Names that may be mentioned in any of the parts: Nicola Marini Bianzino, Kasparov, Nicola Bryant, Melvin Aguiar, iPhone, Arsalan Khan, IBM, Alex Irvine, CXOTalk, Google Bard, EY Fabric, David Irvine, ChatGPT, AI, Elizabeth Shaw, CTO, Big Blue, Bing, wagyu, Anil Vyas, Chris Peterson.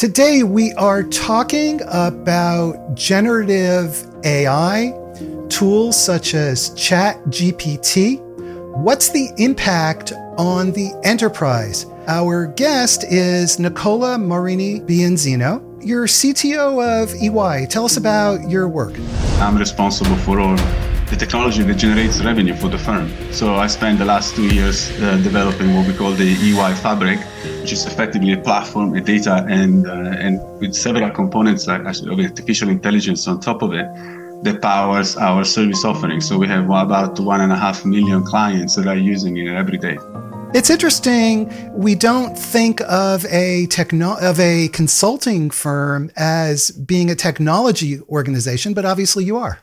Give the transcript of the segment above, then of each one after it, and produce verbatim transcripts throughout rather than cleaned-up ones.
Today we are talking about generative A I, tools such as ChatGPT. What's the impact on the enterprise? Our guest is Nicola Marini Bianzino. You're C T O of E Y. Tell us about your work. I'm responsible for all the technology that generates revenue for the firm. So I spent the last two years uh, developing what we call the E Y Fabric, which is effectively a platform, a data, and uh, and with several components like artificial intelligence on top of it that powers our service offering. So we have about one and a half million clients that are using it every day. It's interesting, we don't think of a techno- of a consulting firm as being a technology organization, but obviously you are.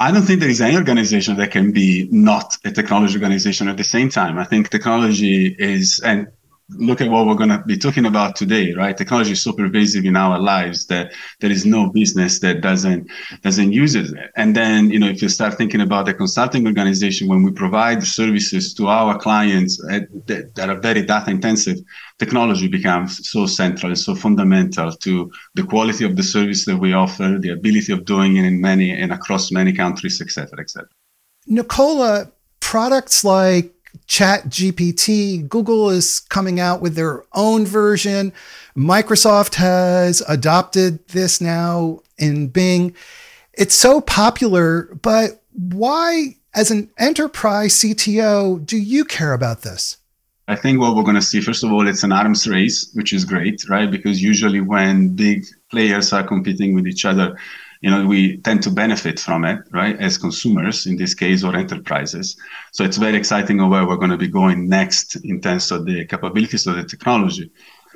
I don't think there is any organization that can be not a technology organization at the same time. I think technology is, and look at what we're going to be talking about today, right? Technology is so pervasive in our lives that there is no business that doesn't doesn't use it. And then, you know, if you start thinking about the consulting organization, when we provide services to our clients that are very data intensive, technology becomes so central and so fundamental to the quality of the service that we offer, the ability of doing it in many and across many countries, et cetera, et cetera. Nicola, products like ChatGPT, Google is coming out with their own version. Microsoft has adopted this now in Bing. It's so popular, but why, as an enterprise C T O, do you care about this? I think what we're going to see, first of all, it's an arms race, which is great, right? Because usually when big players are competing with each other, you know, we tend to benefit from it, right, as consumers in this case, or enterprises. So it's very exciting of where we're going to be going next in terms of the capabilities of the technology.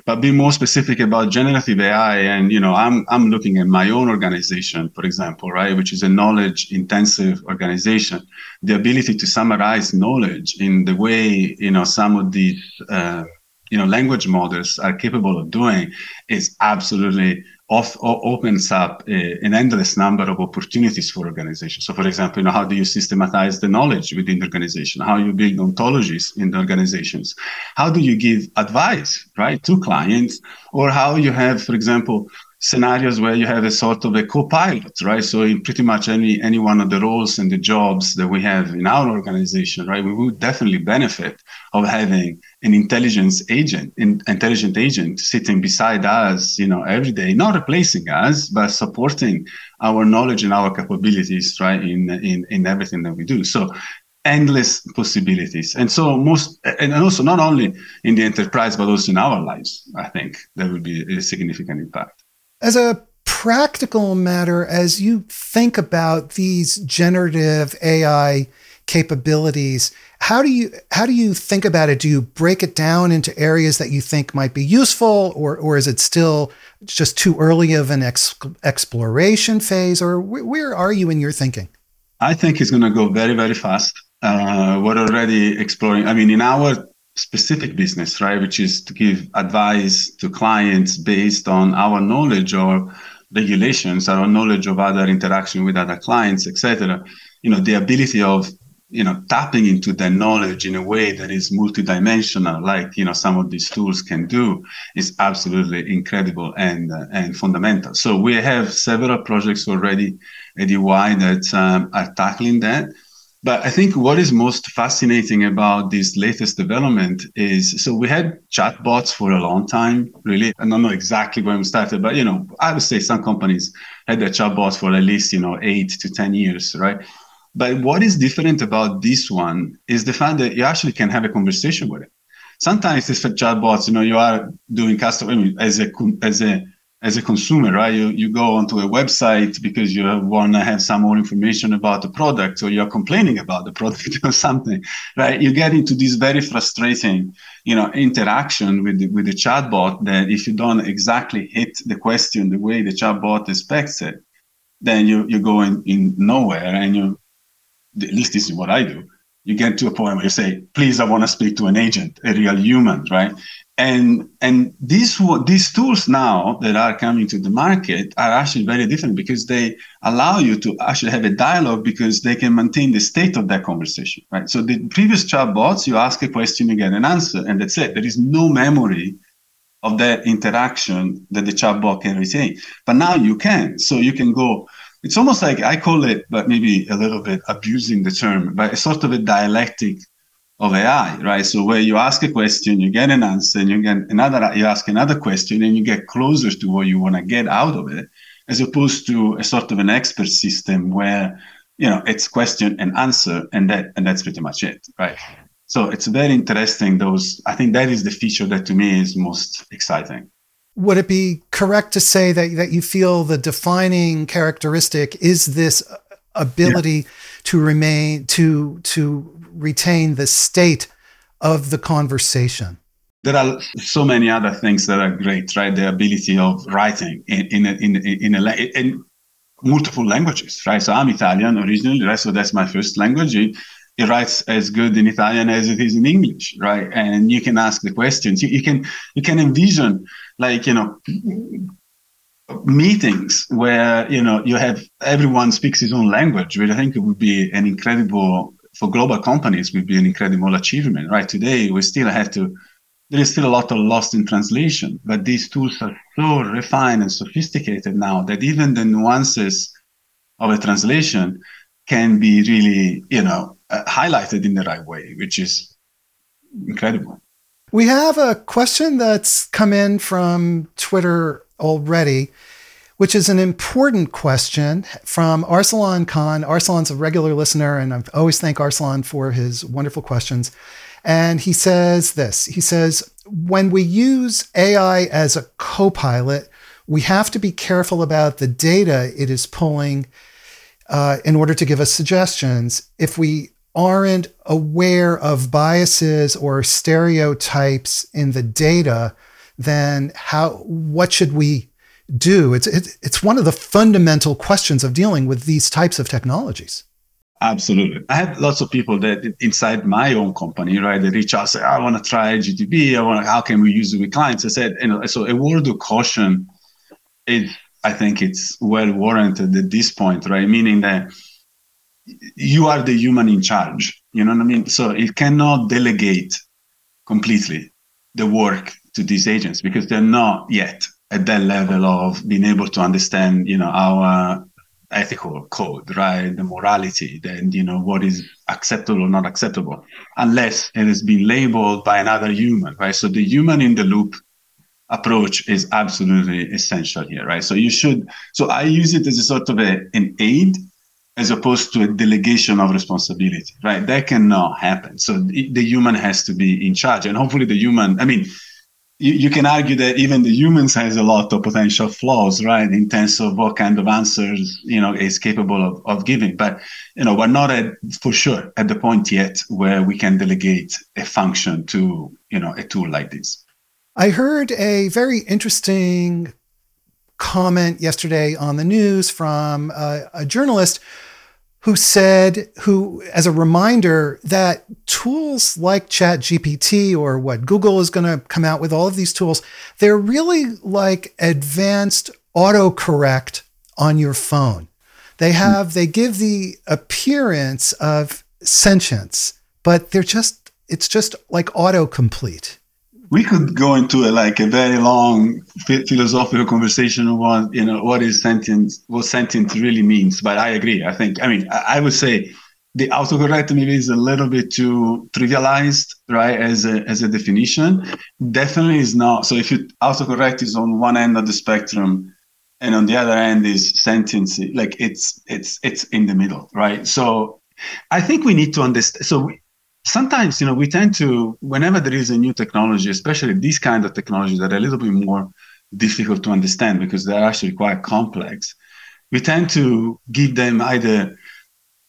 But be more specific about generative A I, and, you know, I'm I'm looking at my own organization, for example, right, which is a knowledge-intensive organization. The ability to summarize knowledge in the way, you know, some of these, uh, you know, language models are capable of doing is absolutely Off, opens up a, an endless number of opportunities for organizations. So, for example, you know, how do you systematize the knowledge within the organization? How you build ontologies in the organizations? How do you give advice, right, to clients? Or how you have, for example, scenarios where you have a sort of a co-pilot, right? So in pretty much any any one of the roles and the jobs that we have in our organization, right, we would definitely benefit of having an intelligence agent, an intelligent agent sitting beside us, you know, every day, not replacing us, but supporting our knowledge and our capabilities, right, in in, in everything that we do. So endless possibilities. And so most, and also not only in the enterprise, but also in our lives, I think there will be a significant impact. As a practical matter, as you think about these generative A I capabilities, how do you how do you think about it? Do you break it down into areas that you think might be useful, or or is it still just too early of an ex- exploration phase? Or wh- where are you in your thinking? I think it's going to go very, very fast. Uh, we're already exploring. I mean, in our specific business, right, which is to give advice to clients based on our knowledge or regulations, our knowledge of other interaction with other clients, et cetera. You know, the ability of, you know, tapping into their knowledge in a way that is multidimensional, like, you know, some of these tools can do, is absolutely incredible and uh, and fundamental. So we have several projects already at E Y that um, are tackling that. But I think what is most fascinating about this latest development is, so we had chatbots for a long time, really. I don't know exactly when we started, but, you know, I would say some companies had their chatbots for at least, you know, eight to ten years, right? But what is different about this one is the fact that you actually can have a conversation with it. Sometimes these chatbots, you know, you are doing customer, I mean, as a, as a, As a consumer, right, you, you go onto a website because you want to have some more information about the product, or you're complaining about the product or something, right? You get into this very frustrating, you know, interaction with the, with the chatbot that if you don't exactly hit the question the way the chatbot expects it, then you, you go in, in nowhere, and you, at least this is what I do, you get to a point where you say, please, I want to speak to an agent, a real human, right? And and these these tools now that are coming to the market are actually very different because they allow you to actually have a dialogue because they can maintain the state of that conversation, right? So the previous chatbots, you ask a question, you get an answer, and that's it. There is no memory of that interaction that the chatbot can retain. But now you can. So you can go, it's almost like, I call it, but maybe a little bit abusing the term, but it's sort of a dialectic of A I, right? So where you ask a question, you get an answer, and you get another, you ask another question, and you get closer to what you want to get out of it, as opposed to a sort of an expert system where, you know, it's question and answer, and that and that's pretty much it, right? So it's very interesting. Those, I think that is the feature that to me is most exciting. Would it be correct to say that, that you feel the defining characteristic is this ability yeah. to remain, to to retain the state of the conversation? There are so many other things that are great, right? The ability of writing in in a, in a, in, a, in multiple languages, right? So I'm Italian originally, right? So that's my first language. It, it writes as good in Italian as it is in English, right? And you can ask the questions. You, you can you can envision, like, you know, meetings where, you know, you have everyone speaks his own language, which I think it would be an incredible, for global companies, would be an incredible achievement, right? Today, we still have to, there is still a lot of lost in translation, but these tools are so refined and sophisticated now that even the nuances of a translation can be really, you know, uh, highlighted in the right way, which is incredible. We have a question that's come in from Twitter already, which is an important question from Arsalan Khan. Arsalan's a regular listener, and I always thank Arsalan for his wonderful questions. And he says this, he says, when we use A I as a co-pilot, we have to be careful about the data it is pulling uh, in order to give us suggestions. If we aren't aware of biases or stereotypes in the data, then how, what should we do? It's it's one of the fundamental questions of dealing with these types of technologies. Absolutely. I have lots of people that inside my own company, right, they reach out and say, I want to try G T B. I want to, how can we use it with clients? I said, you know, so a word of caution is, I think it's well warranted at this point, right? Meaning that you are the human in charge. You know what I mean? So it cannot delegate completely the work to these agents because they're not yet at that level of being able to understand, you know, our ethical code, right? The morality, then, you know, what is acceptable or not acceptable, unless it has been labeled by another human, right? So the human in the loop approach is absolutely essential here, right? So you should, so I use it as a sort of a, an aid as opposed to a delegation of responsibility, right? That cannot happen. So the, the human has to be in charge, and hopefully the human, I mean, You, you can argue that even the humans has a lot of potential flaws, right, in terms of what kind of answers, you know, is capable of, of giving. But, you know, we're not at, for sure at the point yet where we can delegate a function to, you know, a tool like this. I heard a very interesting comment yesterday on the news from uh, a journalist who said, who, as a reminder, that tools like ChatGPT or what Google is going to come out with, all of these tools, they're really like advanced autocorrect on your phone. They have, they give the appearance of sentience, but they're just, it's just like autocomplete. We could go into a, like a very long f- philosophical conversation on, you know, what is sentience, what sentience really means. But I agree. I think, I mean, I, I would say the autocorrect maybe is a little bit too trivialized, right, as a as a definition. Definitely is not. So if you autocorrect is on one end of the spectrum, and on the other end is sentience, like it's it's it's in the middle, right? So I think we need to understand. So. We, Sometimes, you know, we tend to, whenever there is a new technology, especially these kind of technologies that are a little bit more difficult to understand because they're actually quite complex, we tend to give them either,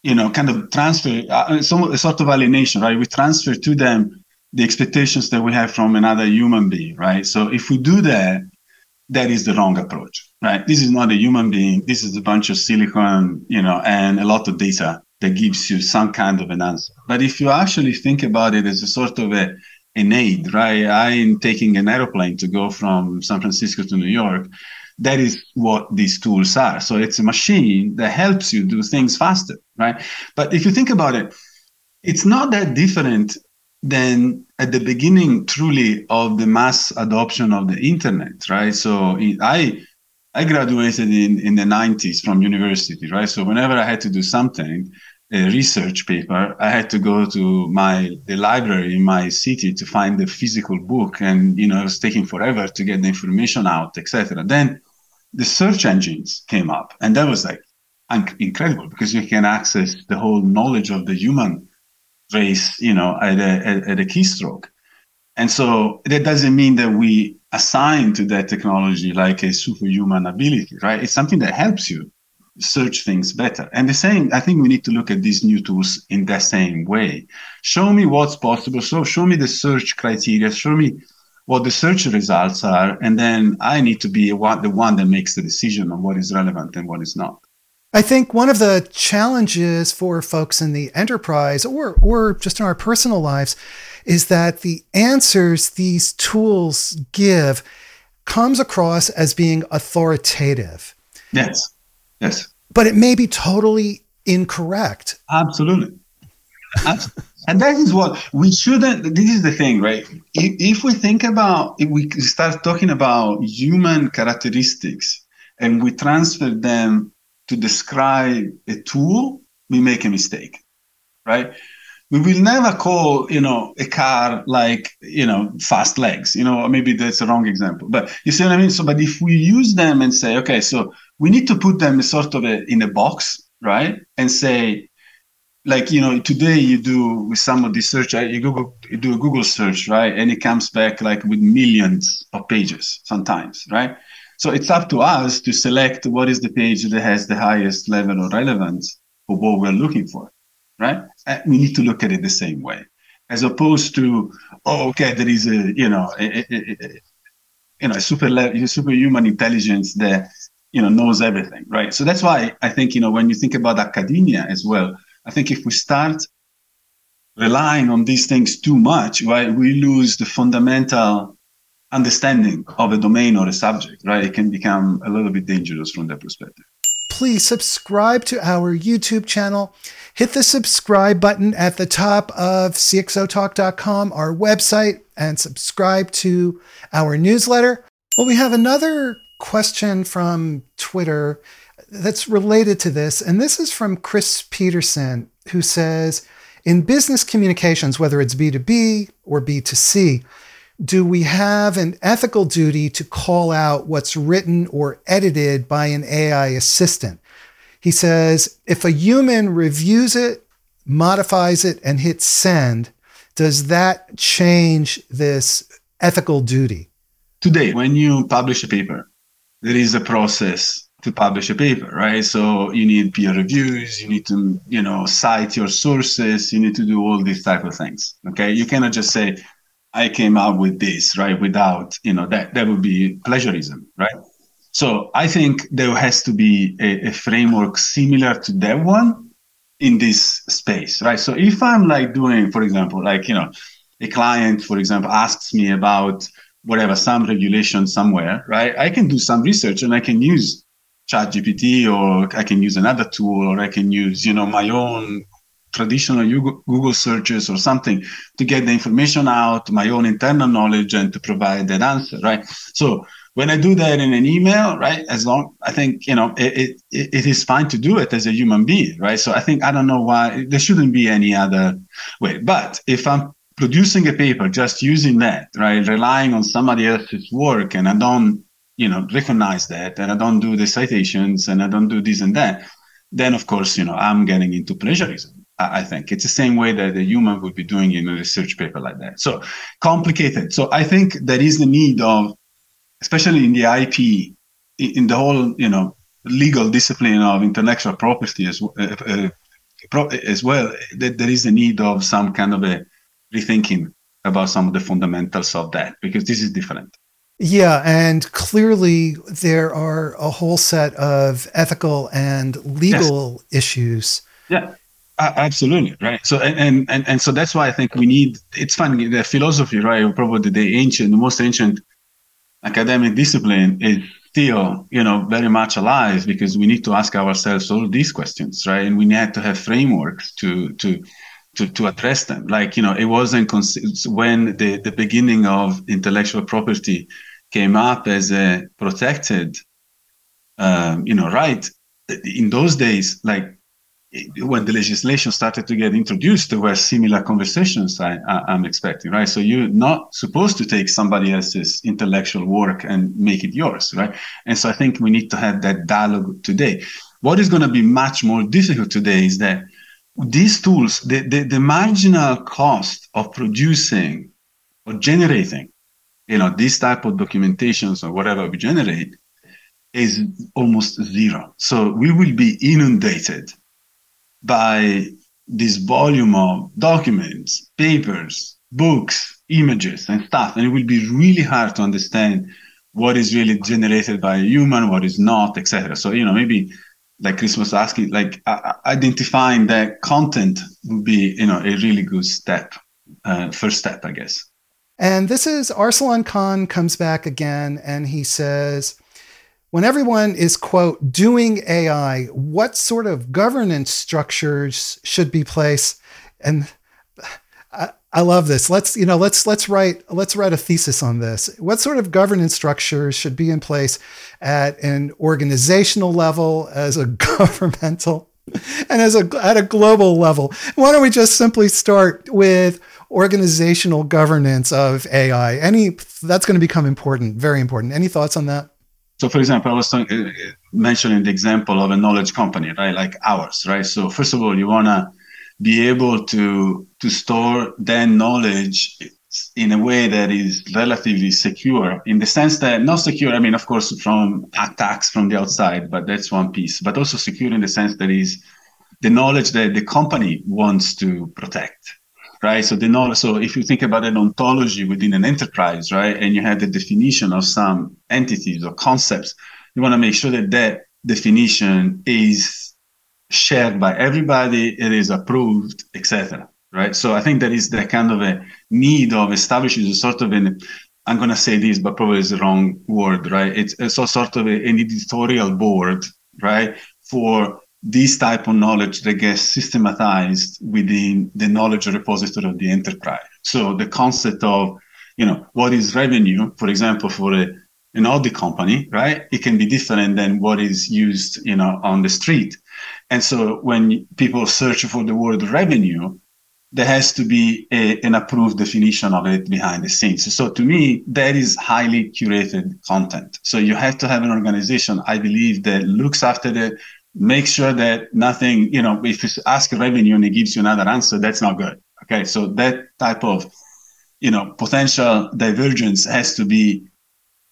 you know, kind of transfer, uh, some sort of alienation, right? We transfer to them the expectations that we have from another human being, right? So if we do that, that is the wrong approach, right? This is not a human being. This is a bunch of silicon, you know, and a lot of data that gives you some kind of an answer. But if you actually think about it as a sort of a, an aid, right? I'm taking an airplane to go from San Francisco to New York. That is what these tools are. So it's a machine that helps you do things faster, right? But if you think about it, it's not that different then at the beginning, truly, of the mass adoption of the internet, right? So it, I I graduated in, in the nineties from university, right? So whenever I had to do something, a research paper, I had to go to my the library in my city to find the physical book, and you know it was taking forever to get the information out, et cetera. Then the search engines came up, and that was like incredible because you can access the whole knowledge of the human race, you know, at a, at, at a keystroke. And so that doesn't mean that we assign to that technology like a superhuman ability, right? It's something that helps you search things better. And the same, I think we need to look at these new tools in that same way. Show me what's possible. So show me the search criteria. Show me what the search results are. And then I need to be the one that makes the decision on what is relevant and what is not. I think one of the challenges for folks in the enterprise or or just in our personal lives is that the answers these tools give comes across as being authoritative. Yes, yes. But it may be totally incorrect. Absolutely. Absolutely. And that is what we shouldn't, this is the thing, right? If, if we think about, if we start talking about human characteristics and we transfer them to describe a tool, we make a mistake, right? We will never call, you know, a car like, you know, fast legs, you know, maybe that's a wrong example, but you see what I mean? So, but if we use them and say, okay, so we need to put them sort of a, in a box, right? And say, like, you know, today you do with some of the search, you Google, you do a Google search, right? And it comes back like with millions of pages sometimes, right? So it's up to us to select what is the page that has the highest level of relevance for what we're looking for, right? And we need to look at it the same way, as opposed to, oh, okay, there is a, you know, a, a, a, you know, a super le- superhuman intelligence that, you know, knows everything, right? So that's why I think, you know, when you think about academia as well, I think if we start relying on these things too much, right, we lose the fundamental understanding of a domain or a subject, right? It can become a little bit dangerous from that perspective. Please subscribe to our YouTube channel. Hit the subscribe button at the top of C X O talk dot com, our website, and subscribe to our newsletter. Well, we have another question from Twitter that's related to this, and this is from Chris Peterson, who says, in business communications, whether it's B to B or B to C, do we have an ethical duty to call out what's written or edited by an A I assistant? He says, if a human reviews it, modifies it, and hits send, does that change this ethical duty? Today, when you publish a paper, there is a process to publish a paper, right? So you need peer reviews, you need to, you know, cite your sources, you need to do all these type of things, okay? You cannot just say, I came up with this, right? Without, you know, that, that would be plagiarism, right? So I think there has to be a, a framework similar to that one in this space, right? So if I'm like doing, for example, like, you know, a client, for example, asks me about whatever, some regulation somewhere, right? I can do some research and I can use ChatGPT, or I can use another tool, or I can use, you know, my own traditional Google searches or something to get the information out, my own internal knowledge, and to provide that answer, right? So when I do that in an email, right, as long, I think, you know, it it, it is fine to do it as a human being, right? So I think, I don't know why, there shouldn't be any other way. But if I'm producing a paper, just using that, right, relying on somebody else's work, and I don't, you know, recognize that, and I don't do the citations, and I don't do this and that, then of course, you know, I'm getting into plagiarism. I think it's the same way that a human would be doing in a research paper like that. So complicated. So I think there is the need of, especially in the I P, in the whole, you know, legal discipline of intellectual property as, uh, uh, as well, that there is a need of some kind of a rethinking about some of the fundamentals of that, because this is different. Yeah, and clearly there are a whole set of ethical and legal yes. issues. Yeah. Absolutely, right. So and, and and so that's why I think we need. It's funny, the philosophy, right? Probably the ancient, the most ancient academic discipline is still, you know, very much alive, because we need to ask ourselves all these questions, right? And we need to have frameworks to to to, to address them. Like, you know, it wasn't cons- when the, the beginning of intellectual property came up as a protected, um, you know, right. In those days, like when the legislation started to get introduced, there were similar conversations I, I, I'm expecting, right? So you're not supposed to take somebody else's intellectual work and make it yours, right? And so I think we need to have that dialogue today. What is going to be much more difficult today is that these tools, the, the, the marginal cost of producing or generating, you know, these type of documentations or whatever we generate is almost zero. So we will be inundated by this volume of documents, papers, books, images, and stuff. And it will be really hard to understand what is really generated by a human, what is not, et cetera. So, you know, maybe like Chris was asking, like uh, identifying that content would be, you know, a really good step, uh, first step, I guess. And this is Arsalan Khan comes back again, and he says, when everyone is, quote, doing A I, what sort of governance structures should be placed? And I, I love this. Let's, you know, let's let's write let's write a thesis on this. What sort of governance structures should be in place at an organizational level, as a governmental, and as a at a global level? Why don't we just simply start with organizational governance of A I? Any that's going to become important, very important. Any thoughts on that? So, for example, I was talk- mentioning the example of a knowledge company, right? Like ours, right? So, first of all, you want to be able to to store that knowledge in a way that is relatively secure, in the sense that not secure, I mean, of course, from attacks from the outside, but that's one piece, but also secure in the sense that is the knowledge that the company wants to protect, right? So, the knowledge, so if you think about an ontology within an enterprise, right, and you have the definition of some entities or concepts, you want to make sure that that definition is shared by everybody, it is approved, et cetera, right? So I think that is the kind of a need of establishing a sort of an, I'm going to say this, but probably it's the wrong word, right? It's, it's a sort of a, an editorial board, right, for this type of knowledge that gets systematized within the knowledge repository of the enterprise. So the concept of, you know, what is revenue, for example, for a, an audit company, right? It can be different than what is used, you know, on the street. And so when people search for the word revenue, there has to be a, an approved definition of it behind the scenes. So to me, that is highly curated content. So you have to have an organization, I believe, that looks after the make sure that nothing, you know, if you ask revenue and it gives you another answer, that's not good. Okay, so that type of, you know, potential divergence has to be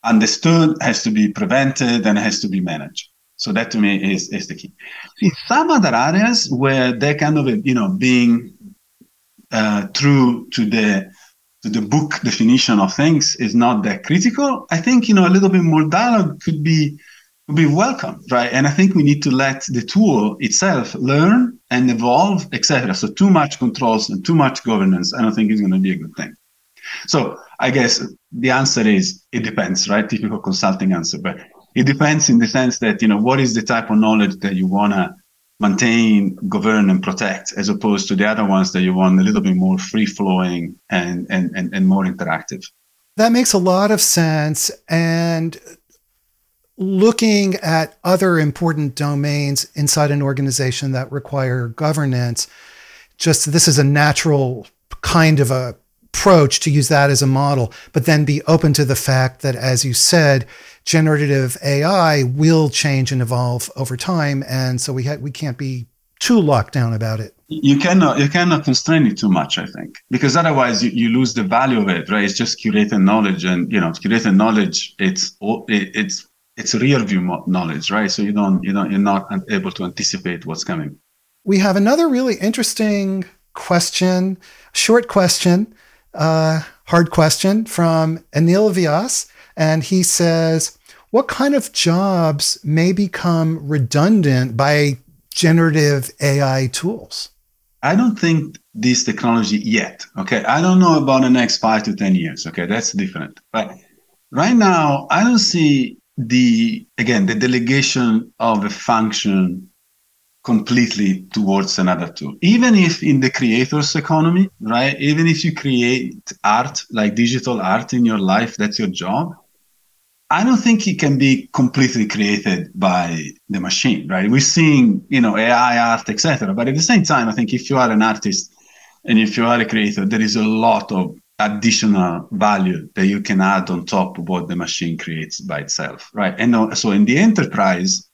understood, has to be prevented, and has to be managed. So that to me is, is the key. In some other areas where they kind of, you know, being uh, true to the to the book definition of things is not that critical, I think, you know, a little bit more dialogue could be would be welcome, right? And I think we need to let the tool itself learn and evolve, et cetera. So too much controls and too much governance, I don't think is going to be a good thing. So I guess the answer is, it depends, right? Typical consulting answer, but it depends in the sense that, you know, what is the type of knowledge that you want to maintain, govern, and protect, as opposed to the other ones that you want a little bit more free-flowing and and and, and more interactive. That makes a lot of sense. And looking at other important domains inside an organization that require governance, just this is a natural kind of a approach to use that as a model, but then be open to the fact that, as you said, generative A I will change and evolve over time, and so we ha- we can't be too locked down about it. You cannot you cannot constrain it too much, I think, because otherwise you, you lose the value of it, right? It's just curated knowledge, and you know, curated knowledge it's it, it's It's rear view knowledge, right? So you don't, you don't, you're not able to anticipate what's coming. We have another really interesting question, short question, uh, hard question from Anil Vyas, and he says, "What kind of jobs may become redundant by generative A I tools?" I don't think this technology yet. Okay, I don't know about the next five to ten years. Okay, that's different. But right now, I don't see. The again the delegation of a function completely towards another tool. Even if in the creator's economy, right? Even if you create art, like digital art in your life, that's your job. I don't think it can be completely created by the machine, right? We're seeing, you know, A I art, et cetera. But at the same time, I think if you are an artist and if you are a creator, there is a lot of additional value that you can add on top of what the machine creates by itself, right? And so in the enterprise,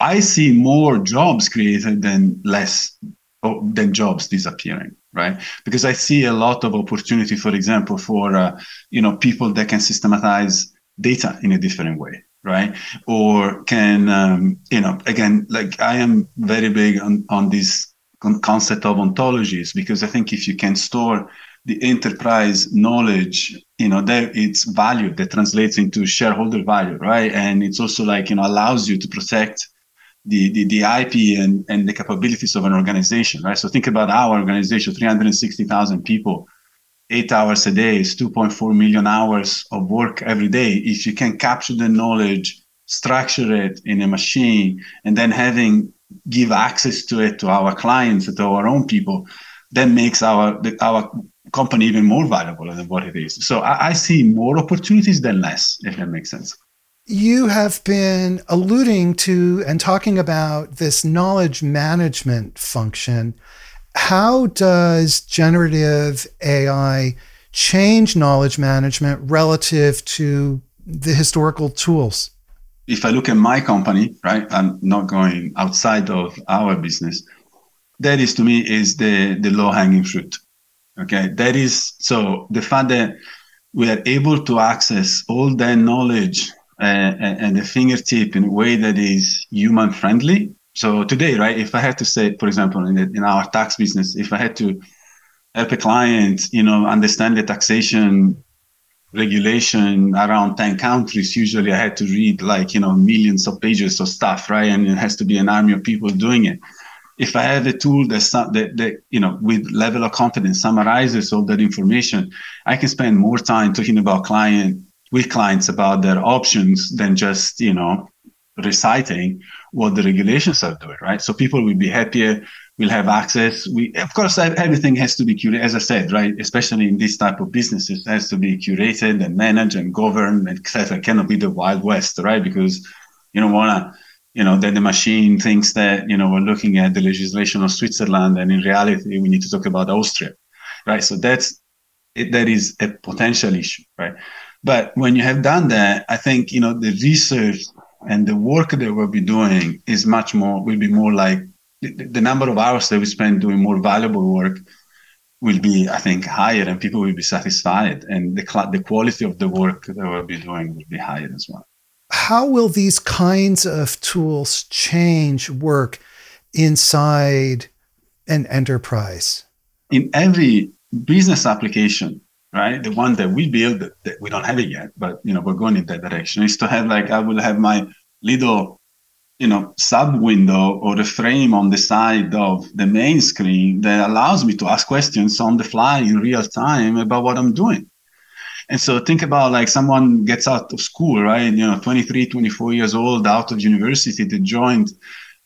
I see more jobs created than less than jobs disappearing, right? Because I see a lot of opportunity, for example, for uh, you know, people that can systematize data in a different way, right? Or can um, you know, again, like I am very big on on this concept of ontologies, because I think if you can store the enterprise knowledge, you know, there it's value that translates into shareholder value, right? And it's also like, you know, allows you to protect the the, the I P and, and the capabilities of an organization, right? So think about our organization, three hundred sixty thousand people, eight hours a day is two point four million hours of work every day. If you can capture the knowledge, structure it in a machine, and then having give access to it to our clients, to our own people, that makes our our company even more valuable than what it is. So I, I see more opportunities than less, if that makes sense. You have been alluding to and talking about this knowledge management function. How does generative A I change knowledge management relative to the historical tools? If I look at my company, right, I'm not going outside of our business. That is, to me, is the, the low-hanging fruit. Okay, that is, so the fact that we are able to access all that knowledge and, and, and the fingertip in a way that is human-friendly. So today, right, if I had to say, for example, in, the, in our tax business, if I had to help a client, you know, understand the taxation regulation around ten countries, usually I had to read like, you know, millions of pages of stuff, right? And it has to be an army of people doing it. If I have a tool that, that, that, you know, with level of confidence summarizes all that information, I can spend more time talking about client with clients about their options than just, you know, reciting what the regulations are doing, right? So people will be happier, will have access. We, of course, everything has to be curated, as I said, right? Especially in this type of businesses, it has to be curated and managed and governed, et cetera. It cannot be the Wild West, right? Because you don't want to, you know, that the machine thinks that, you know, we're looking at the legislation of Switzerland, and in reality, we need to talk about Austria, right? So that's, it, that is a potential issue, right? But when you have done that, I think, you know, the research and the work that we'll be doing is much more, will be more like the, the number of hours that we spend doing more valuable work will be, I think, higher, and people will be satisfied. And the cl- the quality of the work that we'll be doing will be higher as well. How will these kinds of tools change work inside an enterprise? In every business application, right? The one that we build, that we don't have it yet, but, you know, we're going in that direction, is to have like, I will have my little, you know, sub window or a frame on the side of the main screen that allows me to ask questions on the fly in real time about what I'm doing. And so think about like someone gets out of school, right? You know, twenty-three, twenty-four years old, out of university, they joined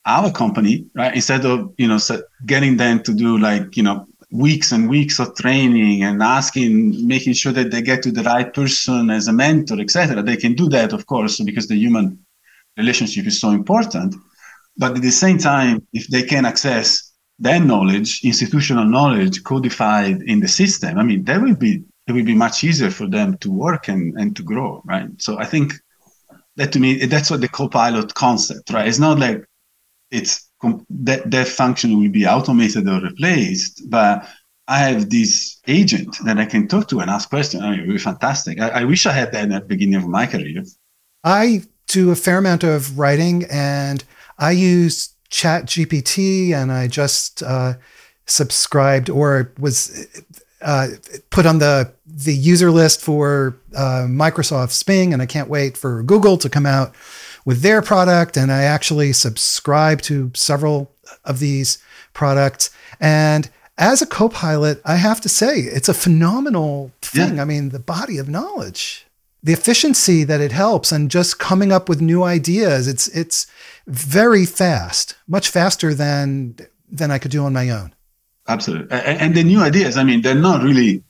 our company, right? Instead of, you know, getting them to do like, you know, weeks and weeks of training and asking, making sure that they get to the right person as a mentor, et cetera. They can do that, of course, because the human relationship is so important. But at the same time, if they can access their knowledge, institutional knowledge codified in the system, I mean, that will be, it will be much easier for them to work and, and to grow, right? So I think that, to me, that's what the co-pilot concept, right? It's not like it's that, that function will be automated or replaced, but I have this agent that I can talk to and ask questions. I mean, it would be fantastic. I, I wish I had that at the beginning of my career. I do a fair amount of writing, and I use ChatGPT, and I just uh, subscribed or was... Uh, put on the the user list for uh, Microsoft's Bing, and I can't wait for Google to come out with their product. And I actually subscribe to several of these products. And as a co-pilot, I have to say, it's a phenomenal thing. Yeah. I mean, the body of knowledge. the efficiency that it helps and just coming up with new ideas. It's it's very fast, much faster than than I could do on my own. Absolutely. And the new ideas, I mean, they're not really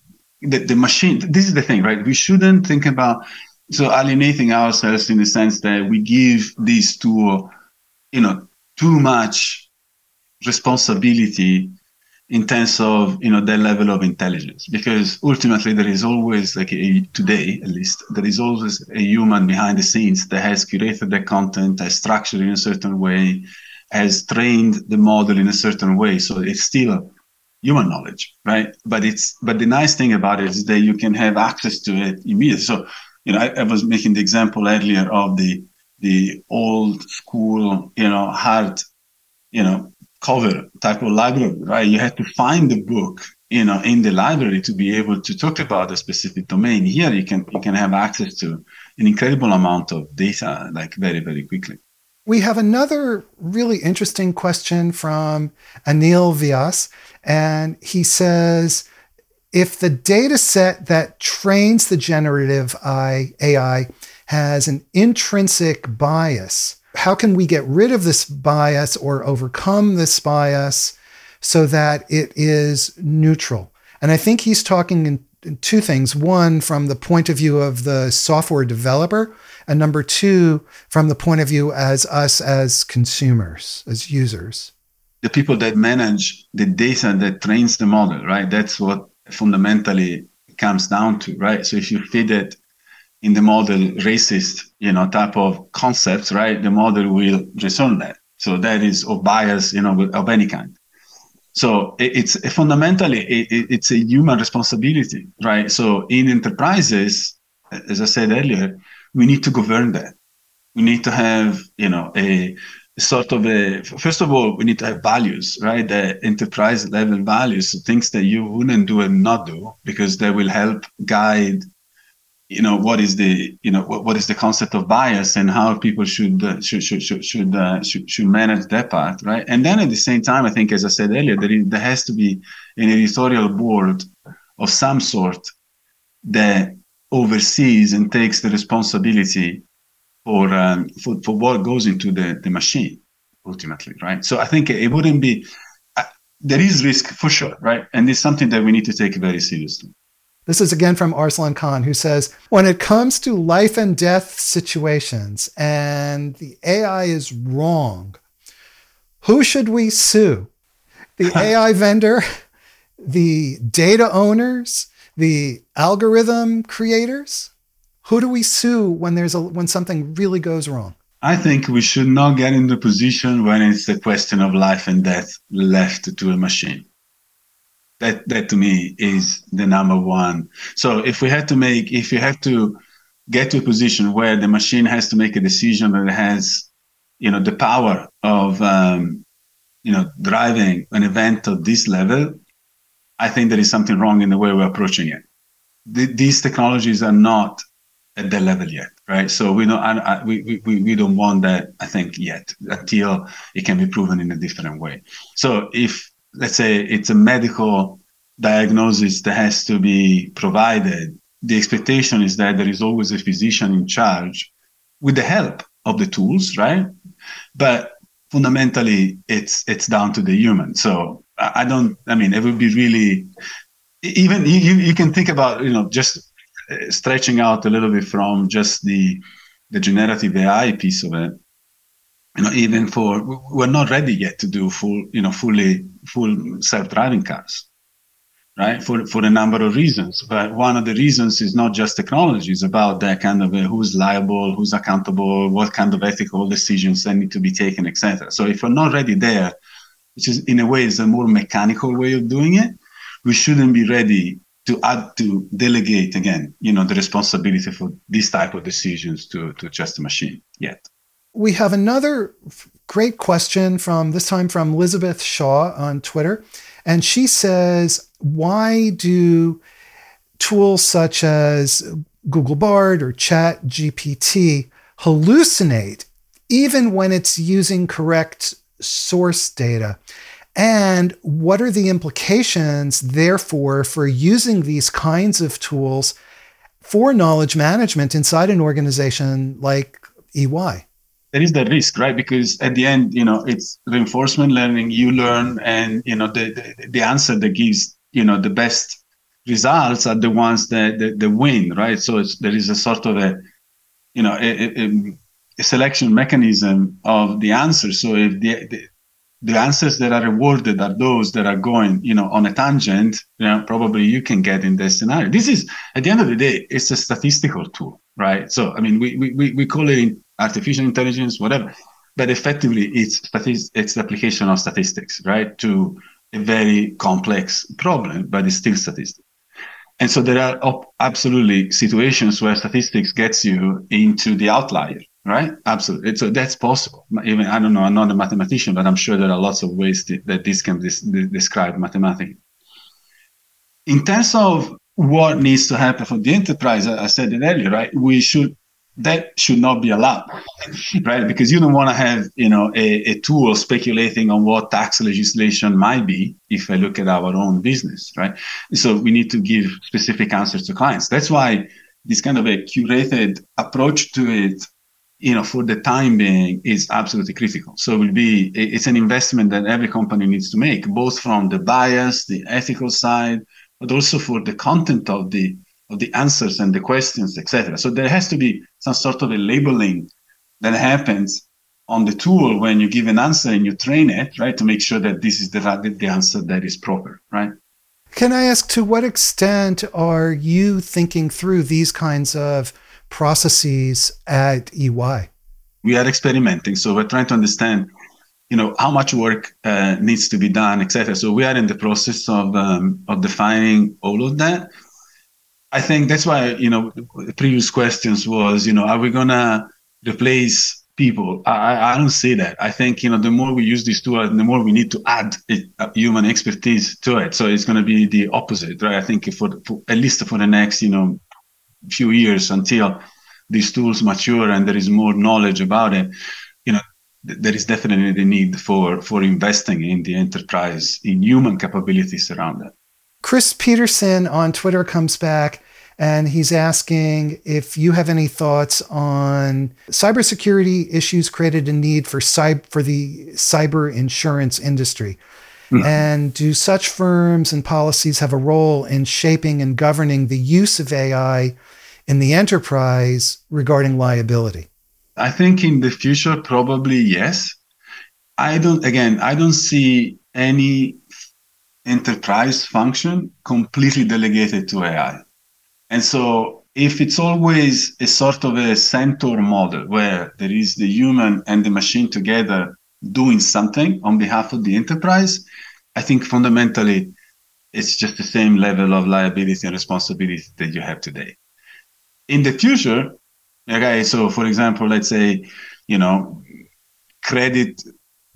the, the machine. This is the thing, right? We shouldn't think about so alienating ourselves in the sense that we give this tool, you know, too much responsibility in terms of, you know, their level of intelligence, because ultimately there is always, like a, today at least, there is always a human behind the scenes that has curated the content, has structured it in a certain way, has trained the model in a certain way. So it's still human knowledge, right? But it's but the nice thing about it is that you can have access to it immediately. So, you know, I, I was making the example earlier of the the old school, you know, hard, you know, cover type of library, right? You had to find the book, you know, in the library to be able to talk about a specific domain. Here, you can you can have access to an incredible amount of data, like very, very quickly. We have another really interesting question from Anil Vyas, and he says, if the data set that trains the generative A I has an intrinsic bias, how can we get rid of this bias or overcome this bias so that it is neutral? And I think he's talking in, in two things. One, from the point of view of the software developer, and number two, from the point of view as us as consumers, as users. The people that manage the data that trains the model, right? That's what fundamentally it comes down to, right? So if you feed it in the model racist, you know, type of concepts, right, the model will return that. So that is a bias, you know, of any kind. So it, it's a fundamentally, it, it's a human responsibility, right? So in enterprises, as I said earlier, we need to govern that. We need to have, you know, a sort of a, first of all, we need to have values, right? The enterprise level values, so things that you wouldn't do and not do, because they will help guide, you know, what is the, you know, what, what is the concept of bias and how people should uh, should should should should, uh, should should manage that part, right? And then at the same time, I think, as I said earlier, there, is, there has to be an editorial board of some sort that oversees and takes the responsibility for um, for, for what goes into the, the machine ultimately, right? So I think it wouldn't be uh, there is risk for sure, right? And it's something that we need to take very seriously. This is again from Arsalan Khan, who says, when it comes to life and death situations and the A I is wrong, who should we sue? The A I vendor, the data owners, the algorithm creators? Who do we sue when there's a, when something really goes wrong? I think we should not get in the position when it's a question of life and death left to a machine. That, that to me is the number one. So if we had to make, if you have to get to a position where the machine has to make a decision that has, you know, the power of, um, you know, driving an event of this level, I think there is something wrong in the way we're approaching it. Th- these technologies are not at that level yet, right? So we don't, I, I, we, we, we don't want that, I think, yet, until it can be proven in a different way. So if, let's say it's a medical diagnosis that has to be provided, the expectation is that there is always a physician in charge with the help of the tools, right? But fundamentally, it's it's down to the human. So I don't, I mean, it would be really, even you, you can think about, you know, just stretching out a little bit from just the, the generative A I piece of it. You know, even for, we're not ready yet to do full, you know, fully full self-driving cars, right? For for a number of reasons, but one of the reasons is not just technology; it's about that kind of uh, who's liable, who's accountable, what kind of ethical decisions that need to be taken, et cetera. So if we're not ready there, which is in a way is a more mechanical way of doing it, we shouldn't be ready to add to delegate again, you know, the responsibility for these type of decisions to to just a machine yet. We have another great question from, this time from Elizabeth Shaw on Twitter. And she says, why do tools such as Google Bard or ChatGPT hallucinate even when it's using correct source data? And what are the implications, therefore, for using these kinds of tools for knowledge management inside an organization like E Y? There is that risk, right? Because at the end, you know, it's reinforcement learning. You learn, and you know, the the, the answer that gives, you know, the best results are the ones that that, that win, right? So it's, there is a sort of a, you know, a, a, a selection mechanism of the answers. So if the, the the answers that are rewarded are those that are going, you know, on a tangent, you know, probably you can get in this scenario. This is, at the end of the day, it's a statistical tool, right? So, I mean, we we we call it artificial intelligence, whatever, but effectively it's statist- it's the application of statistics, right, to a very complex problem, but it's still statistics. And so there are op- absolutely situations where statistics gets you into the outlier, right? Absolutely. So that's possible. Even, I don't know, I'm not a mathematician, but I'm sure there are lots of ways th- that this can be de- described mathematically. In terms of what needs to happen for the enterprise, I, I said it earlier, right? We should, that should not be allowed, right? Because you don't want to have, you know, a, a tool speculating on what tax legislation might be if I look at our own business, right? So we need to give specific answers to clients. That's why this kind of a curated approach to it, you know, for the time being is absolutely critical. So it will be, it's an investment that every company needs to make, both from the bias, the ethical side, but also for the content of the of the answers and the questions, et cetera. So there has to be some sort of a labeling that happens on the tool when you give an answer and you train it, right, to make sure that this is the the answer that is proper, right? Can I ask, to what extent are you thinking through these kinds of processes at E Y? We are experimenting, so we're trying to understand, you know, how much work uh, needs to be done, et cetera. So we are in the process of um, of defining all of that. I think that's why, you know, the previous questions was, you know, are we going to replace people? I, I don't see that. I think, you know, the more we use this tool, the more we need to add it, uh, human expertise to it. So it's going to be the opposite, right? I think for, for at least for the next, you know, few years until these tools mature and there is more knowledge about it, you know, th- there is definitely the need for, for investing in the enterprise, in human capabilities around that. Chris Peterson on Twitter comes back and he's asking if you have any thoughts on cybersecurity issues created a need for cyber, for the cyber insurance industry. Mm-hmm. And do such firms and policies have a role in shaping and governing the use of A I in the enterprise regarding liability? I think in the future, probably yes. I don't, again, I don't see any enterprise function completely delegated to A I. And so if it's always a sort of a centaur model where there is the human and the machine together doing something on behalf of the enterprise, I think fundamentally it's just the same level of liability and responsibility that you have today. In the future, okay, so for example, let's say, you know, credit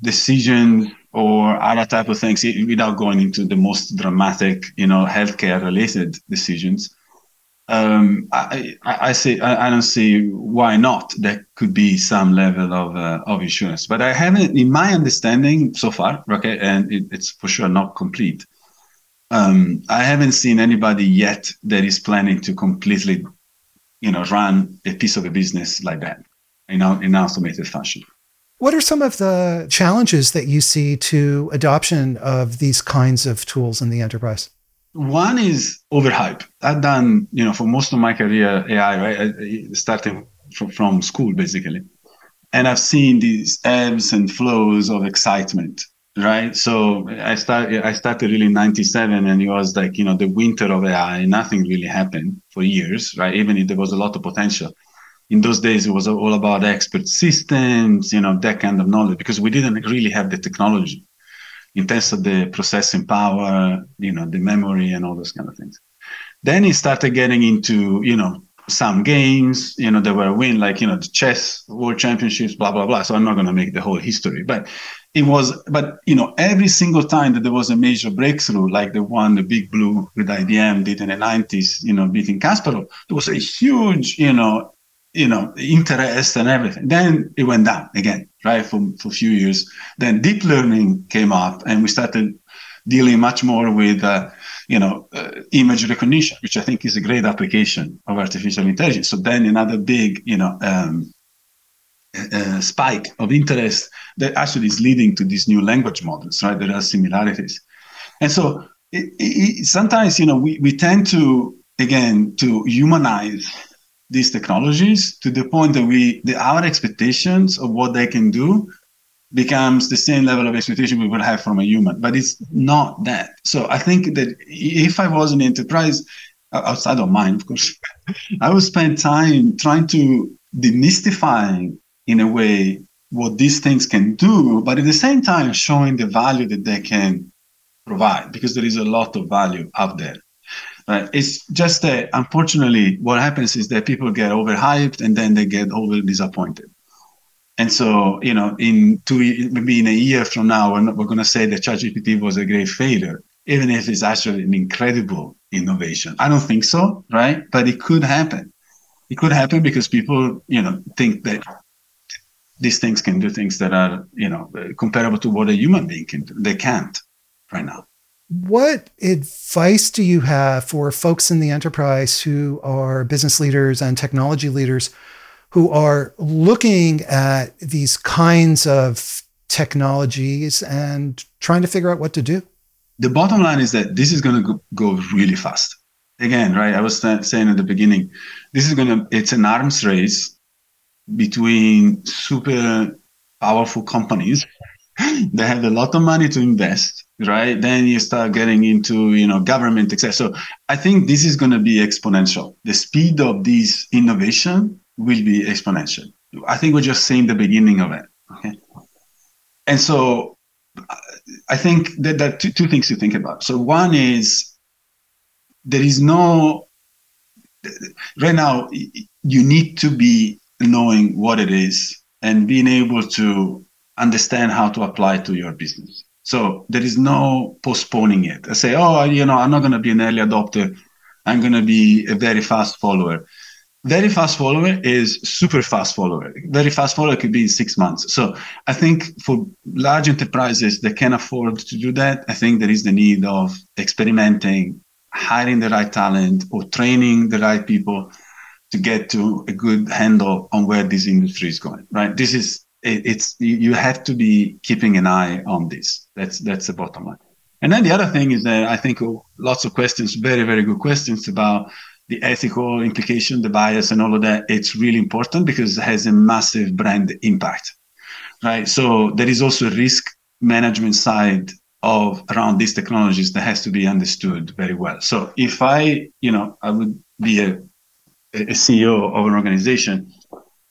decision or other type of things, without going into the most dramatic, you know, healthcare-related decisions, um, I, I, I see. I, I don't see why not. There could be some level of uh, of insurance, but I haven't, in my understanding so far. Okay, and it, it's for sure not complete. Um, I haven't seen anybody yet that is planning to completely, you know, run a piece of a business like that in in automated fashion. What are some of the challenges that you see to adoption of these kinds of tools in the enterprise? One is overhype. I've done, you know, for most of my career, A I, right? I started from, from school, basically. And I've seen these ebbs and flows of excitement, right? So I, start, I started really in ninety-seven, and it was like, you know, the winter of A I, nothing really happened for years, right? Even if there was a lot of potential. In those days, it was all about expert systems, you know, that kind of knowledge, because we didn't really have the technology in terms of the processing power, you know, the memory and all those kind of things. Then it started getting into, you know, some games, you know, that were win, like, you know, the chess world championships, blah, blah, blah. So I'm not going to make the whole history, but it was, but, you know, every single time that there was a major breakthrough, like the one the Big Blue with I B M did in the nineties, you know, beating Kasparov, there was a huge, you know, you know, interest and everything. Then it went down again, right, for, for a few years. Then deep learning came up and we started dealing much more with, uh, you know, uh, image recognition, which I think is a great application of artificial intelligence. So then another big, you know, um, uh, spike of interest that actually is leading to these new language models, right? There are similarities. And so it, it, sometimes, you know, we, we tend to, again, to humanize these technologies to the point that we, the, our expectations of what they can do becomes the same level of expectation we would have from a human, but it's not that. So I think that if I was an enterprise, outside of mine, of course, I would spend time trying to demystify, in a way, what these things can do, but at the same time showing the value that they can provide, because there is a lot of value out there. Right. It's just that, unfortunately, what happens is that people get overhyped and then they get over disappointed. And so, you know, in two, maybe in a year from now, we're, not, we're going to say that ChatGPT was a great failure, even if it's actually an incredible innovation. I don't think so, right? But it could happen. It could happen because people, you know, think that these things can do things that are, you know, comparable to what a human being can do. They can't right now. What advice do you have for folks in the enterprise who are business leaders and technology leaders who are looking at these kinds of technologies and trying to figure out what to do? The bottom line is that this is going to go really fast. Again, right? I was saying at the beginning, this is going to, it's an arms race between super powerful companies that have a lot of money to invest. Right? Then you start getting into, you know, government access. So I think this is going to be exponential. The speed of this innovation will be exponential. I think we're just seeing the beginning of it. Okay. And so I think that there are two, two things to think about. So one is there is no, right now, you need to be knowing what it is and being able to understand how to apply it to your business. So there is no postponing it. I say, oh, you know, I'm not going to be an early adopter. I'm going to be a very fast follower. Very fast follower is super fast follower. Very fast follower could be in six months. So I think for large enterprises that can afford to do that, I think there is the need of experimenting, hiring the right talent or training the right people to get to a good handle on where this industry is going, right? This is It's you have to be keeping an eye on this. That's that's the bottom line. And then the other thing is that I think lots of questions, very, very good questions about the ethical implication, the bias and all of that. It's really important because it has a massive brand impact, right? So there is also a risk management side of around these technologies that has to be understood very well. So if I, you know, I would be a, a C E O of an organization,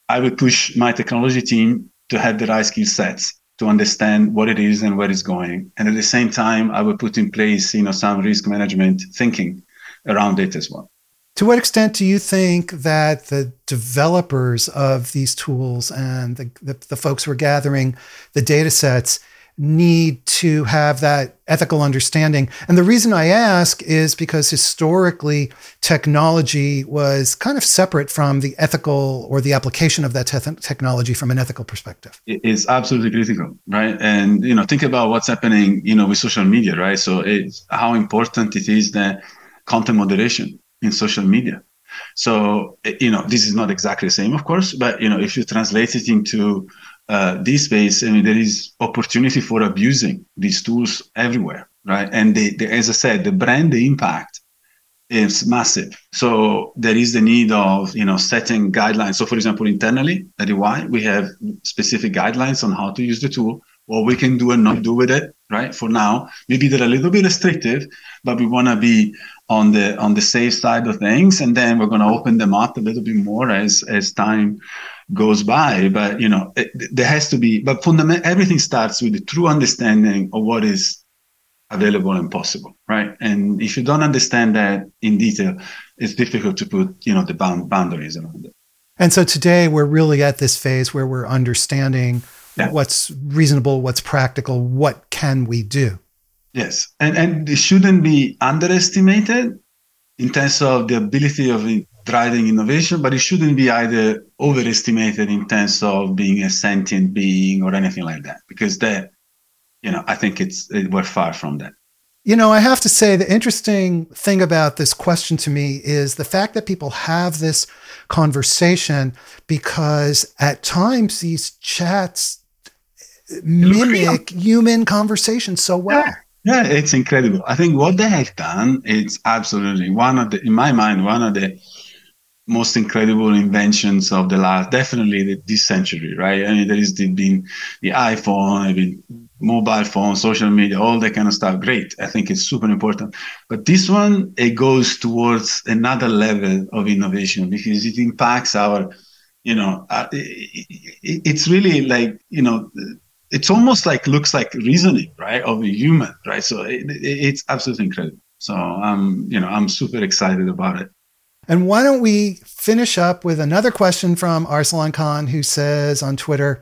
I would push my technology team to have the right skill sets, to understand what it is and where it's going. And at the same time, I would put in place, you know, some risk management thinking around it as well. To what extent do you think that the developers of these tools and the, the, the folks who are gathering the data sets need to have that ethical understanding? And the reason I ask is because historically, technology was kind of separate from the ethical or the application of that te- technology from an ethical perspective. It is absolutely critical, right? And, you know, think about what's happening, you know, with social media, right? So it's how important it is that content moderation in social media. So, you know, this is not exactly the same, of course, but, you know, if you translate it into Uh, this space, I mean, there is opportunity for abusing these tools everywhere, right? And they, they, as I said, the brand impact is massive. So there is the need of, you know, setting guidelines. So for example, internally at E Y, we have specific guidelines on how to use the tool, what we can do and not do with it, right? For now, maybe they're a little bit restrictive, but we want to be on the on the safe side of things, and then we're going to open them up a little bit more as as time goes by. But, you know, it, there has to be, but fundament, everything starts with the true understanding of what is available and possible, right? And if you don't understand that in detail, it's difficult to put, you know, the bound, boundaries around it. And so today we're really at this phase where we're understanding yeah. what's reasonable, what's practical, what can we do? Yes, and and it shouldn't be underestimated in terms of the ability of driving innovation, but it shouldn't be either overestimated in terms of being a sentient being or anything like that, because that, you know, I think it's it, we're far from that. You know, I have to say the interesting thing about this question to me is the fact that people have this conversation, because at times these chats mimic human conversation so well. Yeah. Yeah, it's incredible. I think what they have done is absolutely one of the, in my mind, one of the most incredible inventions of the last, definitely the, this century, right? I mean, there is the, been the iPhone, I mean, mobile phone, social media, all that kind of stuff. Great. I think it's super important. But this one, it goes towards another level of innovation because it impacts our, you know, uh, it, it, it's really like, you know, it's almost like, looks like reasoning, right, of a human, right? So it, it, it's absolutely incredible. So I'm, you know, I'm super excited about it. And why don't we finish up with another question from Arsalan Khan, who says on Twitter,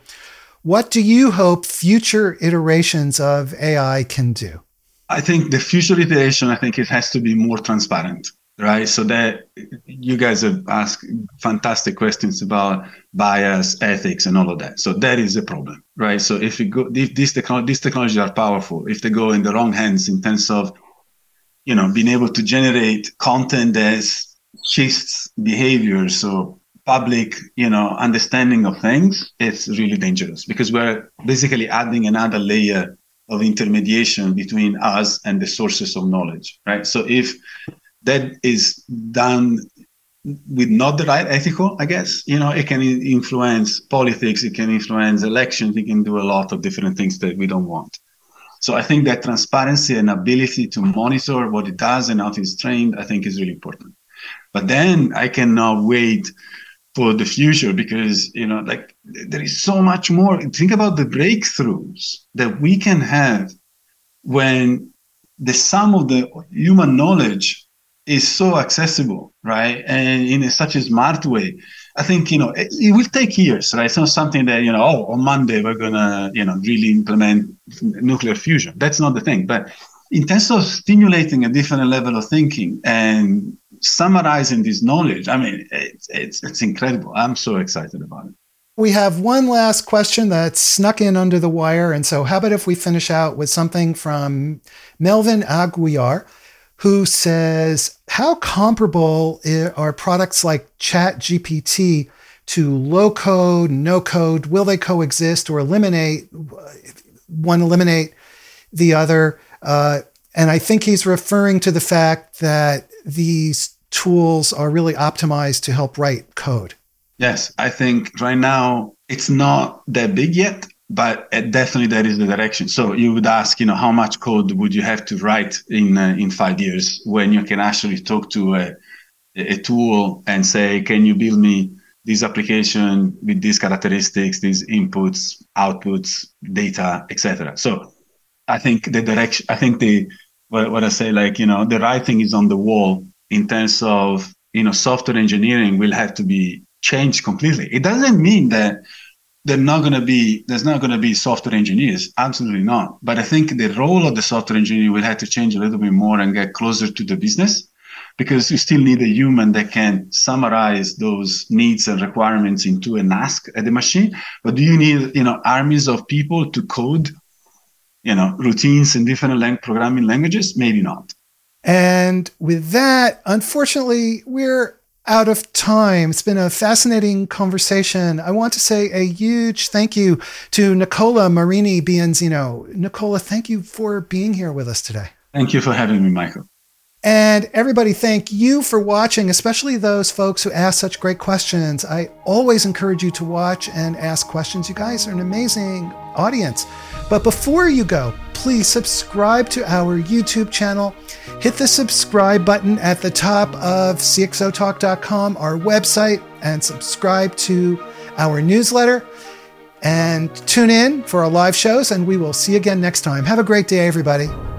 what do you hope future iterations of A I can do? I think the future iteration, I think it has to be more transparent, right? So that you guys have asked fantastic questions about bias, ethics, and all of that. So that is a problem, right? So if you go, if these technology, these technologies are powerful, if they go in the wrong hands in terms of, you know, being able to generate content that shifts behavior, so public, you know, understanding of things, it's really dangerous because we're basically adding another layer of intermediation between us and the sources of knowledge, right? So if that is done with not the right ethical, I guess, you know, it can influence politics, it can influence elections, it can do a lot of different things that we don't want. So I think that transparency and ability to monitor what it does and how it's trained, I think is really important. But then I cannot wait for the future because, you know, like there is so much more. Think about the breakthroughs that we can have when the sum of the human knowledge is so accessible, right? And in a, such a smart way. I think, you know, it, it will take years, right? It's not something that, you know, oh, on Monday we're going to, you know, really implement nuclear fusion. That's not the thing. But in terms of stimulating a different level of thinking and summarizing this knowledge, I mean, it's, it's, it's incredible. I'm so excited about it. We have one last question that snuck in under the wire. And so how about if we finish out with something from Melvin Aguiar, who says, how comparable are products like ChatGPT to low-code, no-code? Will they coexist or eliminate, one eliminate the other? Uh, and I think he's referring to the fact that these tools are really optimized to help write code. Yes, I think right now it's not that big yet, but it definitely that is the direction. So you would ask, you know, how much code would you have to write in uh, in five years when you can actually talk to a, a tool and say, can you build me this application with these characteristics, these inputs, outputs, data, et cetera. So I think the direction, I think the, what, what I say, like, you know, the writing is on the wall in terms of, you know, software engineering will have to be changed completely. It doesn't mean that They're not going to be, there's not going to be software engineers. Absolutely not. But I think the role of the software engineer will have to change a little bit more and get closer to the business, because you still need a human that can summarize those needs and requirements into an ask at the machine. But do you need, you know, armies of people to code, you know, routines in different lang- programming languages? Maybe not. And with that, unfortunately, we're out of time. It's been a fascinating conversation. I want to say a huge thank you to Nicola Marini Bianzino. Nicola, thank you for being here with us today. Thank you for having me, Michael. And everybody, thank you for watching, especially those folks who ask such great questions. I always encourage you to watch and ask questions. You guys are an amazing audience. But before you go, please subscribe to our YouTube channel. Hit the subscribe button at the top of C X O talk dot com, our website, and subscribe to our newsletter. And tune in for our live shows, and we will see you again next time. Have a great day, everybody.